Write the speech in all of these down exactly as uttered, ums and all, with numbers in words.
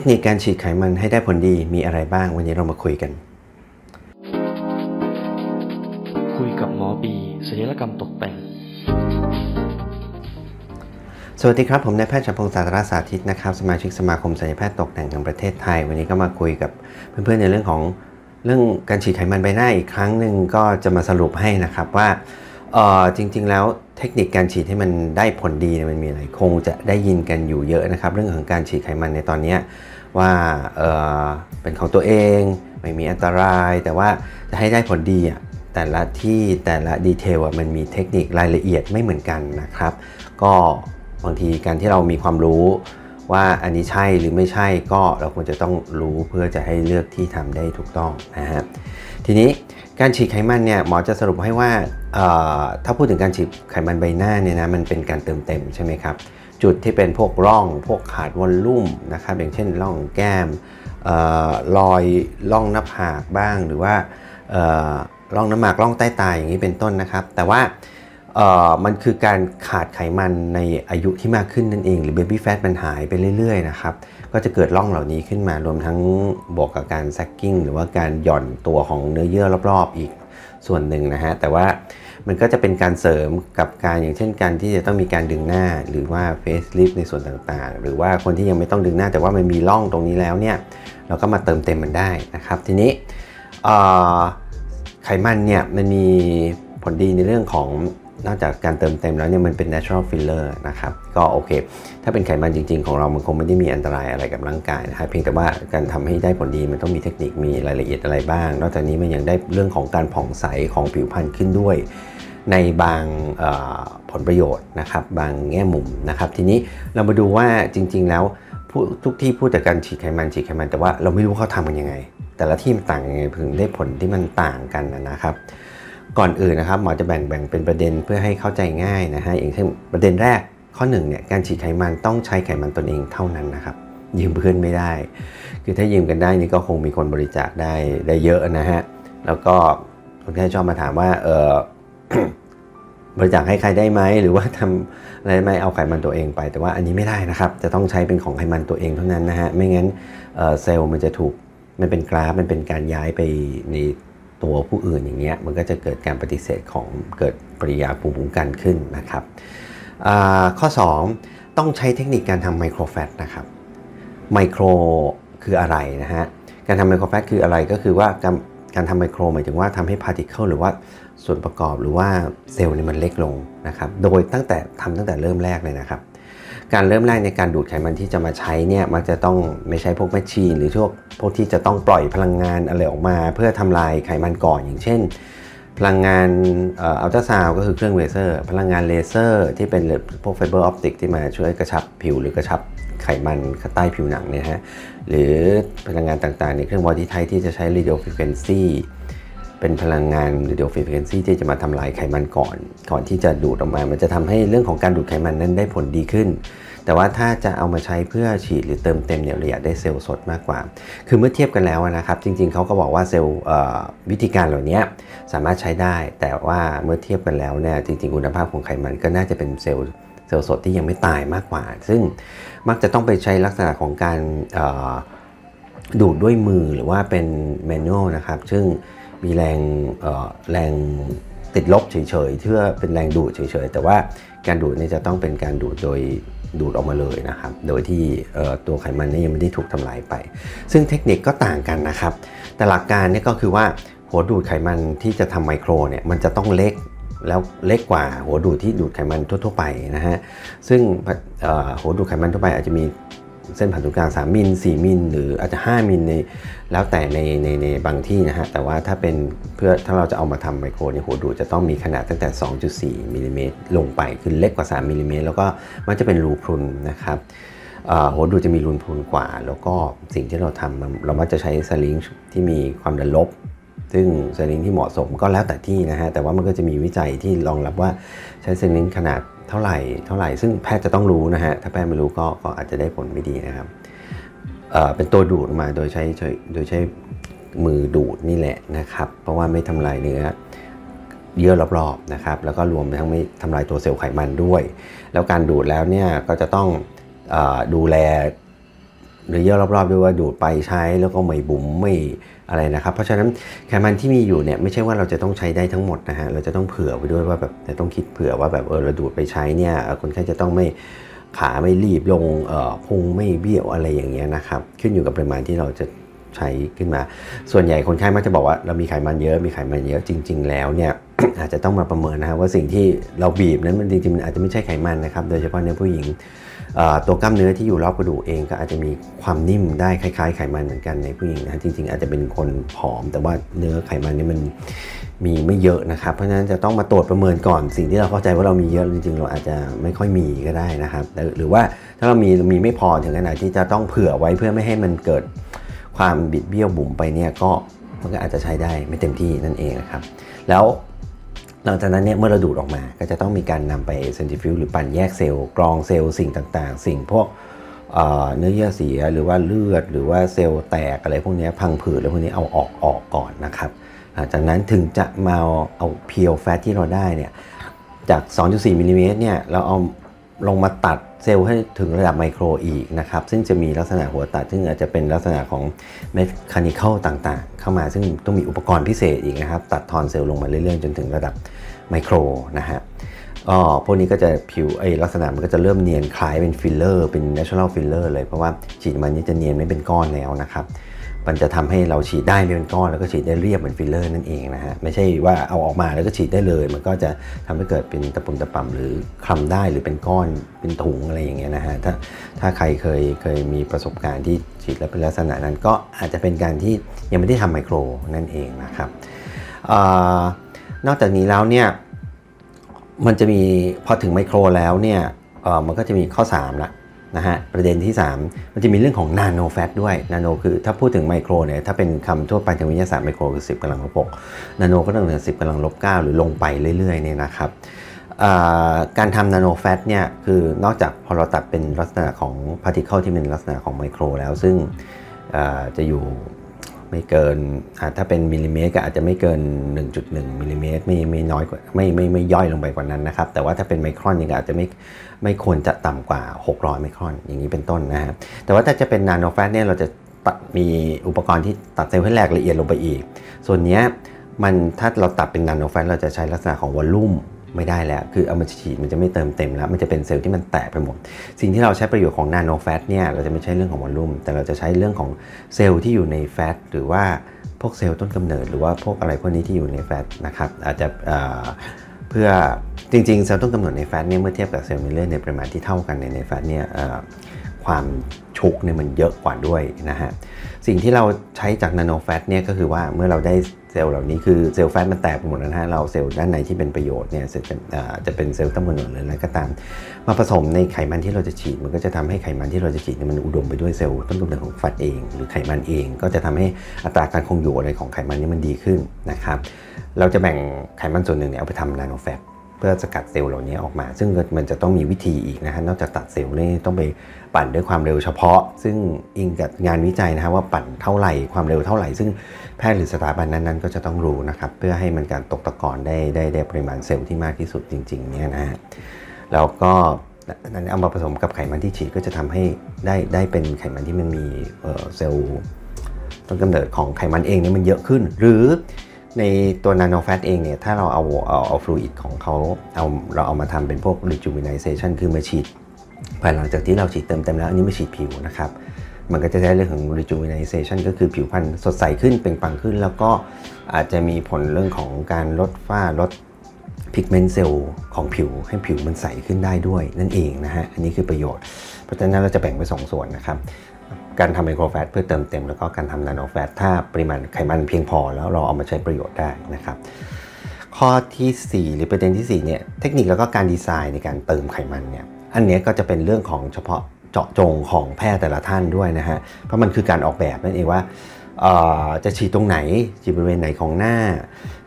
ทคนิคการฉีดไขมันให้ได้ผลดีมีอะไรบ้างวันนี้เรามาคุยกันคุยกับหมอบีศัลยกรรมตกแต่งสวัสดีครับผมนายแพทย์ชัยพงศ์ ศาตราสาธิตนะครับสมาชิกสมาคมศัลยแพทย์ตกแต่งแห่งประเทศไทยวันนี้ก็มาคุยกับเพื่อนๆในเรื่องของเรื่องการฉีดไขมันใบหน้าอีกครั้งหนึ่งก็จะมาสรุปให้นะครับว่าเออจริงๆแล้วเทคนิคการฉีดให้มันได้ผลดีมันมีอะไรคงจะได้ยินกันอยู่เยอะนะครับเรื่องของการฉีดไขมันในตอนนี้ว่า เอ่อ เป็นของตัวเองไม่มีอันตรายแต่ว่าจะให้ได้ผลดีอ่ะแต่ละที่แต่ละดีเทลมันมีเทคนิครายละเอียดไม่เหมือนกันนะครับก็บางทีการที่เรามีความรู้ว่าอันนี้ใช่หรือไม่ใช่ก็เราควรจะต้องรู้เพื่อจะให้เลือกที่ทำได้ถูกต้องนะฮะทีนี้การฉีดไขมันเนี่ยหมอจะสรุปให้ว่าถ้าพูดถึงการฉีดไขมันใบหน้าเนี่ยนะมันเป็นการเติมเต็มใช่ไหมครับจุดที่เป็นพวกร่องพวกขาดวอลลุ่มนะครับอย่างเช่นร่องแก้มรอยร่องหน้าผากบ้างหรือว่าร่องน้ำหมากร่องใต้ตาอย่างนี้เป็นต้นนะครับแต่ว่ามันคือการขาดไขมันในอายุที่มากขึ้นนั่นเองหรือ baby fat มันหายไปเรื่อยๆนะครับก็จะเกิดร่องเหล่านี้ขึ้นมารวมทั้งบวกกับการ sagging หรือว่าการหย่อนตัวของเนื้อเยื่อรอบๆอีกส่วนหนึ่งนะฮะแต่ว่ามันก็จะเป็นการเสริมกับการอย่างเช่นการที่จะต้องมีการดึงหน้าหรือว่า face lift ในส่วนต่างๆหรือว่าคนที่ยังไม่ต้องดึงหน้าแต่ว่ามันมีร่องตรงนี้แล้วเนี่ยเราก็มาเติมเต็มมันได้นะครับทีนี้ไขมันเนี่ยมันมีผลดีในเรื่องของนอกจากการเติมเต็มแล้วเนี่ยมันเป็น natural filler นะครับก็โอเคถ้าเป็นไขมันจริงๆของเรามันคงไม่ได้มีอันตรายอะไรกับร่างกายนะครับเพียงแต่ว่าการทำให้ได้ผลดีมันต้องมีเทคนิคมีรายละเอียดอะไรบ้างนอกจากนี้มันยังได้เรื่องของการผ่องใสของผิวพรรณขึ้นด้วยในบางผลประโยชน์นะครับบางแง่มุมนะครับทีนี้เรามาดูว่าจริงๆแล้วทุกที่พูดแต่การฉีดไขมันฉีดไขมันแต่ว่าเราไม่รู้เขาทำกันยังไงแต่ละที่มันต่างยังไงถึงได้ผลที่มันต่างกันนะครับก่อนอื่นนะครับหมอจะแบ่งแบ่งเป็นประเด็นเพื่อให้เข้าใจง่ายนะฮะอย่างเช่นประเด็นแรกข้อหนึ่งเนี่ยการฉีดไขมันต้องใช้ไขมันตนเองเท่านั้นนะครับยืมเพื่อนไม่ได้คือถ้ายืมกันได้นี่ก็คงมีคนบริจาคได้ได้เยอะนะฮะแล้วก็คนที่ชอบมาถามว่าเออ บริจาคให้ใครได้ไหมหรือว่าทำอะไรไม่เอาไขมันตัวเองไปแต่ว่าอันนี้ไม่ได้นะครับจะต้องใช้เป็นของไขมันตัวเองเท่านั้นนะฮะไม่งั้นเอ่อเซลล์มันจะถูกมันเป็นกราฟมันเป็นการย้ายไปในตัวผู้อื่นอย่างเงี้ยมันก็จะเกิดการปฏิเสธของเกิดปฏิกิริยาภูมิคุ้มกันขึ้นนะครับข้อสองต้องใช้เทคนิคการทำไมโครแฟตนะครับไมโครคืออะไรนะฮะการทำไมโครแฟตคืออะไรก็คือว่าการการทำไมโครหมายถึงว่าทำให้พาร์ติเคิลหรือว่าส่วนประกอบหรือว่าเซลล์เนี่ยมันเล็กลงนะครับโดยตั้งแต่ทำตั้งแต่เริ่มแรกเลยนะครับการเริ่มแรกในการดูดไขมันที่จะมาใช้เนี่ยมันจะต้องไม่ใช่พวกแมชชีนหรือพวกพวกที่จะต้องปล่อยพลังงานอะไรออกมาเพื่อทำลายไขมันก่อนอย่างเช่นพลังงานอัลตราซาวด์ก็คือเครื่องเลเซอร์พลังงานเลเซอร์ที่เป็นพวก Fiber Optic ที่มาช่วยกระชับผิวหรือกระชับไขมันใต้ผิวหนังเนี่ยฮะหรือพลังงานต่างๆในเครื่องบอดี้ไทท์ที่จะใช้ Radio Frequency เป็นพลังงาน Radio Frequency ที่จะมาทำลายไขมันก่อนก่อนที่จะดูดออกมามันจะทำให้เรื่องของการดูดไขมันนั้นได้ผลดีขึ้นแต่ว่าถ้าจะเอามาใช้เพื่อฉีดหรือเติมเต็มเนี่ยเราอยากได้เซลล์สดมากกว่าคือเมื่อเทียบกันแล้วนะครับจริงๆเขาก็บอกว่าเซลล์วิธีการเหล่านี้สามารถใช้ได้แต่ว่าเมื่อเทียบกันแล้วเนี่ยจริงๆคุณภาพของไขมันก็น่าจะเป็นเซลล์เซลล์สดที่ยังไม่ตายมากกว่าซึ่งมักจะต้องไปใช้ลักษณะของการดูดด้วยมือหรือว่าเป็นแมนนวลนะครับซึ่งมีแรงแรงติดลบเฉยๆเพื่อเป็นแรงดูดเฉยๆแต่ว่าการดูดเนี่ยจะต้องเป็นการดูดโดยดูดออกมาเลยนะครับโดยที่ตัวไขมันนี่ยังไม่ได้ถูกทำลายไปซึ่งเทคนิคก็ต่างกันนะครับแต่หลักการนี่ก็คือว่าหัวดูดไขมันที่จะทำไมโครเนี่ยมันจะต้องเล็กแล้วเล็กกว่าหัวดูดที่ดูดไขมันทั่วๆไปนะฮะซึ่งหัวดูดไขมันทั่วไปอาจจะมีเส้นผ่านศูนย์กลางสามมิลสี่มิลหรืออาจจะห้ามิลในแล้วแต่ในในในบางที่นะฮะแต่ว่าถ้าเป็นเพื่อถ้าเราจะเอามาทำไมโครเนี่ยหัวดูดจะต้องมีขนาดตั้งแต่ สองจุดสี่ มิลลิเมตรลงไปคือเล็กกว่าสามมิลลิเมตรแล้วก็มันจะเป็นรูพรุนนะครับหัวดูดจะมีรูพรุนกว่าแล้วก็สิ่งที่เราทำเรามักจะใช้สลิงที่มีความดันลบซึ่งสลิงที่เหมาะสมก็แล้วแต่ที่นะฮะแต่ว่ามันก็จะมีวิจัยที่รองรับว่าใช้สลิงขนาดเท่าไหร่เท่าไหร่ซึ่งแพทย์จะต้องรู้นะฮะถ้าแพทย์ไม่รู้ก็ก็อาจจะได้ผลไม่ดีนะครับเอ่อเป็นตัวดูดมาโดยใช้โดยใช้มือดูดนี่แหละนะครับเพราะว่าไม่ทำลายเนื้อเยื่อรอบๆนะครับแล้วก็รวมไปทั้งไม่ทำลายตัวเซลล์ไขมันด้วยแล้วการดูดแล้วเนี่ยก็จะต้องเอ่อดูแล ระยะรอบๆด้วยว่าดูดไปใช้แล้วก็ไม่บุ๋มไม่อะไรนะครับเพราะฉะนั้นไขมันที่มีอยู่เนี่ยไม่ใช่ว่าเราจะต้องใช้ได้ทั้งหมดนะฮะเราจะต้องเผื่อไปด้วยว่าแบบจะต้องคิดเผื่อว่าแบบเออเราดูดไปใช้เนี่ยคนไข้จะต้องไม่ขาไม่รีบลงเอ่อพุงไม่เบี้ยวอะไรอย่างเงี้ยนะครับขึ้นอยู่กับปริมาณที่เราจะใช้ขึ้นมาส่วนใหญ่คนไข้มักจะบอกว่าเรามีไขมันเยอะมีไขมันเยอะจริงๆแล้วเนี่ย อาจจะต้องมาประเมินนะครับว่าสิ่งที่เราบีบนั้นมันจริงๆมันอาจจะไม่ใช่ไขมันนะครับโดยเฉพาะในผู้หญิงตัวกล้ามเนื้อที่อยู่รอบกระดูกเองก็อาจจะมีความนิ่มได้คล้ายๆไขมันเหมือนกันในผู้หญิงนะจริงๆอาจจะเป็นคนผอมแต่ว่าเนื้อไขมันนี่มันมีไม่เยอะนะครับเพราะฉะนั้นจะต้องมาตรวจประเมินก่อนสิ่งที่เราเข้าใจว่าเรามีเยอะจริงๆเราอาจจะไม่ค่อยมีก็ได้นะครับหรือว่าถ้าเรามีมีไม่พอถึงขนาดที่จะต้องเผื่อไว้เพื่อไม่ให้มันเกิดความบิดเบี้ยวบุ๋มไปเนี่ยก็มันก็อาจจะใช้ได้ไม่เต็มที่นั่นเองนะครับแล้วหลังจากนั้นเนี่ยเมื่อเราดูดออกมาก็จะต้องมีการนำไปเซนทริฟิวจ์หรือปั่นแยกเซลล์กรองเซลล์สิ่งต่างๆสิ่งพวกเอ่อเนื้อเยื่อเสียหรือว่าเลือดหรือว่าเซลล์แตกอะไรพวกนี้พังผืดอะไรพวกนี้เอาออกออกก่อนนะครับหลังจากนั้นถึงจะมาเอาเพียวแฟตที่เราได้เนี่ยจาก สองจุดสี่ มิลลิเมตรเนี่ยเราเอาลงมาตัดเซลล์ให้ถึงระดับไมโครอีกนะครับซึ่งจะมีลักษณะหัวตัดซึ่งอาจจะเป็นลักษณะของเมคานิคอลต่างๆเข้ามาซึ่งต้องมีอุปกรณ์พิเศษอีกนะครับตัดทอนเซลล์ลงมาเรื่อยๆจนถึงระดับไมโครนะฮะอ๋อพวกนี้ก็จะผิวไอ้ลักษณะมันก็จะเริ่มเนียนคล้ายเป็นฟิลเลอร์เป็นเนเชอรัลฟิลเลอร์เลยเพราะว่าฉีดมันนี้จะเนียนไม่เป็นก้อนแล้วนะครับมันจะทำให้เราฉีดได้ไม่เป็นก้อนแล้วก็ฉีดได้เรียบเหมือนฟิลเลอร์นั่นเองนะฮะไม่ใช่ว่าเอาออกมาแล้วก็ฉีดได้เลยมันก็จะทำให้เกิดเป็นตะปุ่มตะป่ำหรือคลำได้หรือเป็นก้อนเป็นถุงอะไรอย่างเงี้ยนะฮะถ้าถ้าใครเคยเคยมีประสบการณ์ที่ฉีดแล้วเป็นลักษณะนั้นก็อาจจะเป็นการที่ยังไม่ได้ทำไมโครนั่นเองนะครับอ่านอกจากนี้แล้วเนี่ยมันจะมีพอถึงไมโครแล้วเนี่ยเอ่อมันก็จะมีข้อสามละนะฮะประเด็นที่สามมันจะมีเรื่องของนาโนแฟตด้วยนาโนคือถ้าพูดถึงไมโครเนี่ยถ้าเป็นคำทั่วไปทางวิทยาศาสตร์ไมโครคือสิบกำลังลบหกนาโนก็ตั้งแต่สิบกำลังลบเก้าหรือลงไปเรื่อยๆเนี่ยนะครับการทำนาโนแฟตเนี่ยคือนอกจากพอเราตัดเป็นลักษณะของพาร์ติเคิลที่เป็นลักษณะของไมโครแล้วซึ่งจะอยู่ไม่เกินถ้าเป็นมิลลิเมตรก็อาจจะไม่เกิน หนึ่งจุดหนึ่ง มิลลิเมตรไม่ไม่น้อยกว่าไม่ไม่ไม่ย่อยลงไปกว่านั้นนะครับแต่ว่าถ้าเป็นไมครอนนี่ก็อาจจะไม่ไม่ควรจะต่ำกว่าหกร้อยไมครอนอย่างนี้เป็นต้นนะฮะแต่ว่าถ้าจะเป็นนาโนแฟตเนี่ยเราจะมีอุปกรณ์ที่ตัดเซลล์ให้แหลกละเอียดลงไปอีกส่วนนี้มันถ้าเราตัดเป็นนาโนแฟตเราจะใช้ลักษณะของวอลลุ่มไม่ได้แล้วคือเอามาฉีดมันจะไม่เติมเต็มแล้วมันจะเป็นเซลล์ที่มันแตกไปหมดสิ่งที่เราใช้ประโยชน์ของนาโนแฟตเนี่ยเราจะไม่ใช้เรื่องของวอลลุ่มแต่เราจะใช้เรื่องของเซลล์ที่อยู่ในแฟตหรือว่าพวกเซลล์ต้นกำเนิดหรือว่าพวกอะไรพวกนี้ที่อยู่ในแฟตนะครับอาจจะเพื่อจริงๆเซลล์ต้นกำเนิดในแฟตเนี่ยเมื่อเทียบกับเซลล์มิลเลอร์ในปริมาณที่เท่ากันในในแฟตเนี่ยความชุกเนี่ยมันเยอะกว่าด้วยนะฮะสิ่งที่เราใช้จากนาโนแฟตเนี่ยก็คือว่าเมื่อเราได้เซลล์เหล่านี้คือเซลล์แฟตมันแตกไปหมดแล้วนะฮะเราเซลล์ด้านในที่เป็นประโยชน์เนี่ยจะเป็นเซลล์ต้นกำเนิดหรืออะไรก็ตามมาผสมในไขมันที่เราจะฉีดมันก็จะทำให้ไขมันที่เราจะฉีดมันอุดมไปด้วยเซลล์ต้นกำเนิดของแฟตเองหรือไขมันเองก็จะทำให้อัตราการคงอยู่อะไรของไขมันนี้มันดีขึ้นนะครับเราจะแบ่งไขมันส่วนหนึ่งเนี่ยเอาไปทำนาโนแฟตเพื่อสกัดเซลล์เหล่านี้ออกมาซึ่งมันจะต้องมีวิธีอีกนะฮะนอกจากตัดเซลล์นี่ต้องไปปั่นด้วยความเร็วเฉพาะซึ่งอิงกับงานวิจัยนะฮะว่าปั่นเท่าไหร่ความเร็วเท่าไหร่ซึ่งแพทย์หรือสถาบันนั้นๆก็จะต้องรู้นะครับเพื่อให้มันการตกตะกอนได้ได้ได้ปริมาณเซลล์ที่มากที่สุดจริงๆเนี่ยนะฮะแล้วก็นั้นเอามาผสมกับไขมันที่ฉีดก็จะทำให้ได้ได้เป็นไขมันที่มันมีเอ่อเซลล์ต้นกำเนิดของไขมันเองนี่มันเยอะขึ้นหรือในตัวนาโนแฟตเองเนี่ยถ้าเราเอาเอาเอาฟลูอิดของเขาเอาเราเอามาทำเป็นพวก rejuvenation คือมาฉีดภายหลังจากที่เราฉีดเติมเต็มแล้วอันนี้มาฉีดผิวนะครับมันก็จะได้เรื่องของ rejuvenation ก็คือผิวพรรณสดใสขึ้นเปล่งปลั่งขึ้นแล้วก็อาจจะมีผลเรื่องของการลดฝ้าลด pigment cell ของผิวให้ผิวมันใสขึ้นได้ด้วยนั่นเองนะฮะอันนี้คือประโยชน์เพราะฉะนั้นเราจะแบ่งไปสองส่วนนะครับการทำไมโครแฟตเพื่อเติมเต็มแล้วก็การทำนาโนแฟตถ้าปริมาณไขมันเพียงพอแล้วเราเอามาใช้ประโยชน์ได้นะครับข้อที่สี่หรือประเด็นที่สี่เนี่ยเทคนิคแล้วก็การดีไซน์ในการเติมไขมันเนี่ยอันนี้ก็จะเป็นเรื่องของเฉพาะเจาะจงของแพทย์แต่ละท่านด้วยนะฮะเพราะมันคือการออกแบบนั่นเองว่าจะฉีดตรงไหนฉีดบริเวณไหนของหน้า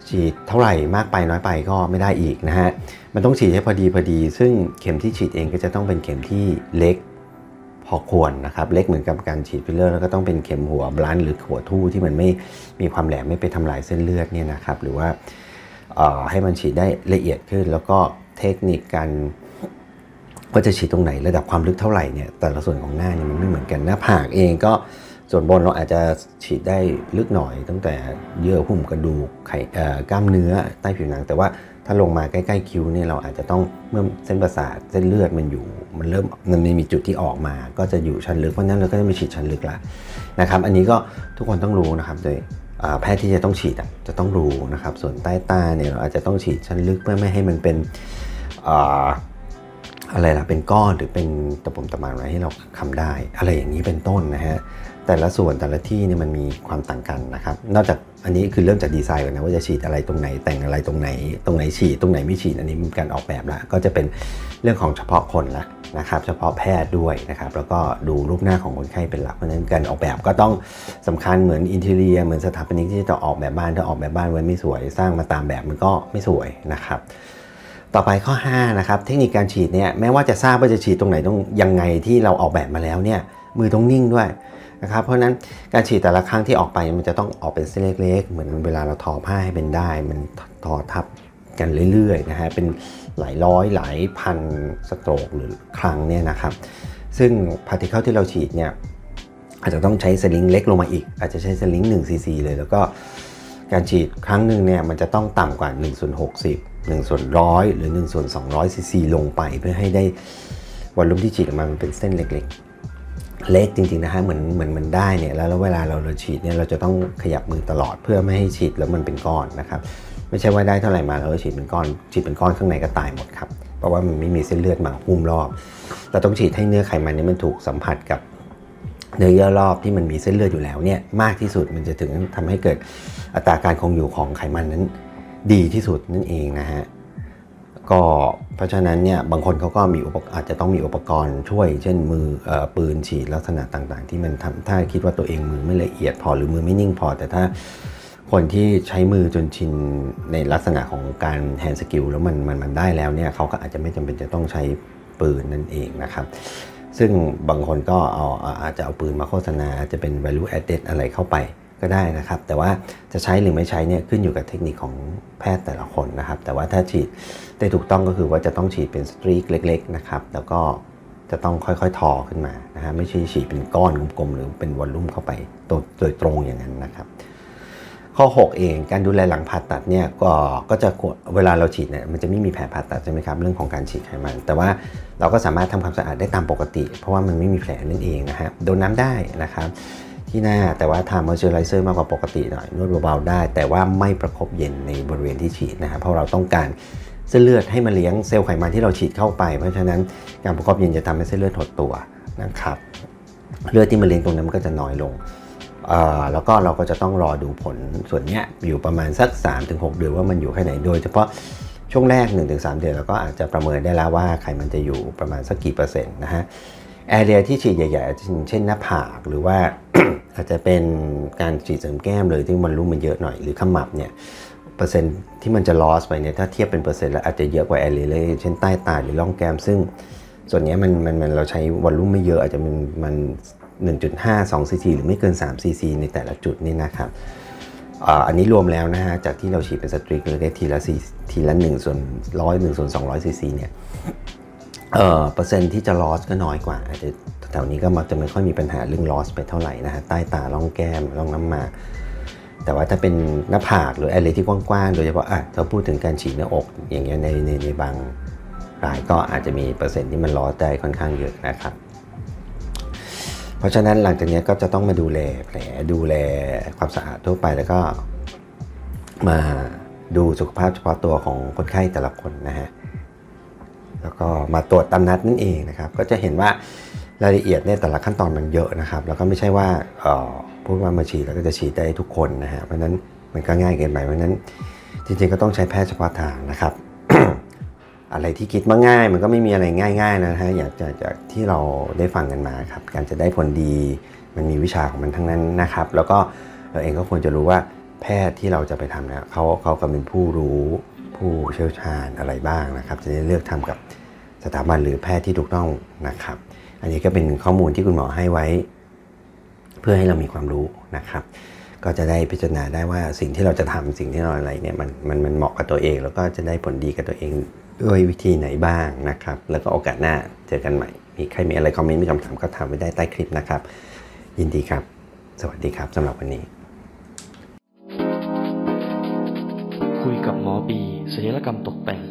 ฉีดเท่าไหร่มากไปน้อยไปก็ไม่ได้อีกนะฮะมันต้องฉีดให้พอดีพอดีซึ่งเข็มที่ฉีดเองก็จะต้องเป็นเข็มที่เล็กพอควรนะครับเล็กเหมือนกับการฉีดฟิลเลอร์แล้วก็ต้องเป็นเข็มหัวบลันหรือหัวทู่ที่มันไม่มีความแหลมไม่ไปทำลายเส้นเลือดเนี่ยนะครับหรือว่าให้มันฉีดได้ละเอียดขึ้นแล้วก็เทคนิคการ ว่าจะฉีดตรงไหนระดับความลึกเท่าไหร่เนี่ยแต่ละส่วนของหน้าเนี่ยมันไม่เหมือนกันหน้าผากเองก็ส่วนบนเราอาจจะฉีดได้ลึกหน่อยตั้งแต่เยื่อหุ้มกระดูกไข่กล้ามเนื้อใต้ผิวหนังแต่ว่าถ้าลงมาใกล้ๆคิ้วเนี่ยเราอาจจะต้องเมื่อเส้นประสาทเส้นเลือดมันอยู่มันเริ่มมันมีจุดที่ออกมาก็จะอยู่ชั้นลึกเพราะนั้นเราก็จะไปฉีดชั้นลึกละนะครับอันนี้ก็ทุกคนต้องรู้นะครับโดยแพทย์ที่จะต้องฉีดจะต้องรู้นะครับส่วนใต้ตาเนี่ยเราอาจจะต้องฉีดชั้นลึกเพื่อไม่ให้มันเป็นอะไรล่ะเป็นก้อนหรือเป็นตะปุ่มตะมันอะไรให้เราคำได้อะไรอย่างนี้เป็นต้นนะฮะแต่ละส่วนแต่ละที่เนี่ยมันมีความต่างกันนะครับนอกจากอันนี้คือเริ่มจากดีไซน์ก่อนนะว่าจะฉีดอะไรตรงไหนแต่งอะไรตรงไหนตรงไหนฉีดตรงไหนไม่ฉีดอันนี้เป็นการออกแบบละก็จะเป็นเรื่องของเฉพาะคนละนะครับเฉพาะแพทย์ด้วยนะครับแล้วก็ดูรูปหน้าของคนไข้เป็นหลักเพราะฉะนั้นการออกแบบก็ต้องสำคัญเหมือนอินทีเรียเหมือนสถาปนิกที่จะออกแบบบ้านถ้าออกแบบบ้านไว้ไม่สวยสร้างมาตามแบบมันก็ไม่สวยนะครับต่อไปข้อห้านะครับเทคนิคการฉีดเนี่ยแม้ว่าจะทราบว่าจะฉีดตรงไหนต้องยังไงที่เราออกแบบมาแล้วเนี่ยมือต้องนิ่งด้วยนะครับเพราะนั้นการฉีดแต่ละครั้งที่ออกไปมันจะต้องออกเป็นเส้นเล็กๆเหมือนเวลาเราทอผ้าให้เป็นได้มันทอทับกันเรื่อยๆนะฮะเป็นหลายร้อยหลายพันสโตรกหรือครั้งเนี่ยนะครับซึ่งพาร์ติเคิลที่เราฉีดเนี่ยอาจจะต้องใช้สลิงเล็กลงมาอีกอาจจะใช้สลิงหนึ่งซีซีเลยแล้วก็การฉีดครั้งหนึ่งเนี่ยมันจะต้องต่ำกว่าหนึ่งส่วนหกสิบ หนึ่งส่วนหนึ่งร้อยหรือหนึ่งส่วนสองร้อยซีซีลงไปเพื่อให้ได้วอลลุ่มที่ฉีดออกมามันเป็นเส้นเล็กๆเล็กจริงๆนะฮะเหมือนเหมือนมันได้เนี่ยแล้วเวลาเราเราฉีดเนี่ยเราจะต้องขยับมือตลอดเพื่อไม่ให้ฉีดแล้วมันเป็นก้อนนะครับไม่ใช่ว่าได้เท่าไหร่มาแล้วฉีดเป็นก้อนฉีดเป็นก้อนข้างในก็ตายหมดครับเพราะว่ามันไม่มีเส้นเลือดมาหุ้มรอบแต่ต้องฉีดให้เนื้อไขมันเนี่ยมันถูกสัมผัสกับเนื้อเยื่อรอบที่มันมีเส้นเลือดอยู่แล้วเนี่ยมากที่สุดมันจะถึงทำให้เกิดอัตราการคงอยู่ของไขมันนั้นดีที่สุดนั่นเองนะฮะก็เพราะฉะนั้นเนี่ยบางคนเขาก็มีอาจจะต้องมีอุปกรณ์ช่วยเช่นมือปืนฉีดลักษณะต่างๆที่มันทำถ้าคิดว่าตัวเองมือไม่ละเอียดพอหรือมือไม่นิ่งพอแต่ถ้าคนที่ใช้มือจนชินในลักษณะของการแฮนด์สกิลแล้วมันมันมันได้แล้วเนี่ยเขาก็อาจจะไม่จำเป็นจะต้องใช้ปืนนั่นเองนะครับซึ่งบางคนก็เอาอาจจะเอาปืนมาโฆษณาจะเป็น value added อะไรเข้าไปก็ได้นะครับแต่ว่าจะใช้หรือไม่ใช้เนี่ยขึ้นอยู่กับเทคนิคของแพทย์แต่ละคนนะครับแต่ว่าถ้าฉีดได้ถูกต้องก็คือว่าจะต้องฉีดเป็นสตรีกเล็กๆนะครับแล้วก็จะต้องค่อยๆทอขึ้นมานะฮะไม่ใช่ฉีดเป็นก้อนกลมๆหรือเป็นวอลลุ่มเข้าไปโดยตรงอย่างนั้นนะครับข้อหกเองการดูแลหลังผ่าตัดเนี่ยก็ก็จะเวลาเราฉีดเนี่ยมันจะไม่มีแผลผ่าตัดใช่ไหมครับเรื่องของการฉีดไขมันแต่ว่าเราก็สามารถทำความสะอาดได้ตามปกติเพราะว่ามันไม่มีแผลนั่นเองนะฮะโดนน้าได้นะครับที่หน้าแต่ว่าทา moisturizer มากกว่าปกติหน่อยนวดเบาๆได้แต่ว่าไม่ประคบเย็นในบริเวณที่ฉีดนะครับเพราะเราต้องการเส้นเลือดให้มาเลี้ยงเซลล์ไขมันที่เราฉีดเข้าไปเพราะฉะนั้นการประคบเย็นจะทำให้เส้นเลือดหดตัวนะครับเลือดที่มาเลี้ยงตรงนั้นมันก็จะน้อยลงแล้วก็เราก็จะต้องรอดูผลส่วนนี้อยู่ประมาณสัก สามถึงหก เดือนว่ามันอยู่แค่ไหนโดยเฉพาะช่วงแรก หนึ่งถึงสาม เดือนเราก็อาจจะประเมินได้แล้วว่าไขมันจะอยู่ประมาณสักกี่เปอร์เซ็นต์นะฮะแอเรียที่ฉีดใหญ่ๆเช่นหน้าผากหรือว่า อาจจะเป็นการฉีดเสริมแก้มเลยที่มันลุ่มมันเยอะหน่อยหรือขมับเนี่ยเปอร์เซ็นต์ที่มันจะลอสไปเนี่ยถ้าเทียบเป็นเปอร์เซ็นต์แล้วอาจจะเยอะกว่าแอเรียเลยเช่นใต้ตาหรือร่องแก้มซึ่งส่วนนี้มันมันเราใช้วอลลุ่มไม่เยอะอาจจะมันมัน หนึ่งจุดห้า สอง ซีซีหรือไม่เกินสามซีซีในแต่ละจุดนี่นะครับอันนี้รวมแล้วนะฮะจากที่เราฉีดเป็นสตรีกเลยได้ทีละทีละหนึ่งส่วนหนึ่งส่วนสองร้อยซีซีเนี่ยเอ่อเปอร์เซ็นต์ที่จะลอสก็น้อยกว่าอาจจะแถวนี้ก็มักจะไม่ค่อยมีปัญหาเรื่องลอสไปเท่าไหร่นะฮะใต้ตาร่องแก้มร่องน้ำหมากแต่ว่าถ้าเป็นหน้าผากหรืออะไรที่กว้างๆโดยเฉพาะอ่ะเราพูดถึงการฉีดหน้าอกอย่างเงี้ยในในในบางรายก็อาจจะมีเปอร์เซ็นต์ที่มันลอสได้ค่อนข้างเยอะนะครับเพราะฉะนั้นหลังจากนี้ก็จะต้องมาดูแลแผลดูแลความสะอาดทั่วไปแล้วก็มาดูสุขภาพเฉพาะตัวของคนไข้แต่ละคนนะฮะแล้วก็มาตรวจตามนัดนั่นเองนะครับก็จะเห็นว่ารายละเอียดในแต่ละขั้นตอนมันเยอะนะครับแล้วก็ไม่ใช่ว่าพูดว่ามาฉีดแล้วก็จะฉีดได้ทุกคนนะฮะเพราะฉะนั้นมันก็ง่ายเกินไปเพราะฉะนั้นจริงๆก็ต้องใช้แพทย์เฉพาะทางนะครับ อะไรที่คิดว่าง่ายมันก็ไม่มีอะไรง่ายๆนะฮะอยากจะจากที่เราได้ฟังกันมาครับการจะได้ผลดีมันมีวิชาของมันทั้งนั้นนะครับแล้วก็เราเองก็ควรจะรู้ว่าแพทย์ที่เราจะไปทำเนี่ยเขาเขาก็เป็นผู้รู้ผู้เชี่ยวชาญอะไรบ้างนะครับจะได้เลือกทำกับสถาบันหรือแพทย์ที่ถูกต้องนะครับอันนี้ก็เป็นข้อมูลที่คุณหมอให้ไว้เพื่อให้เรามีความรู้นะครับก็จะได้พิจารณาได้ว่าสิ่งที่เราจะทำสิ่งที่เราอะไรเนี่ยมันมันมันเหมาะกับตัวเองแล้วก็จะได้ผลดีกับตัวเอง ด้วยวิธีไหนบ้างนะครับแล้วก็โอกาสหน้าเจอกันใหม่มีใครมีอะไรคอมเมนต์มีคำถามก็ถามไว้ได้ใต้คลิปนะครับยินดีครับสวัสดีครับสำหรับวันนี้คุยกับหมอบีศัลยกรรมตกแต่ง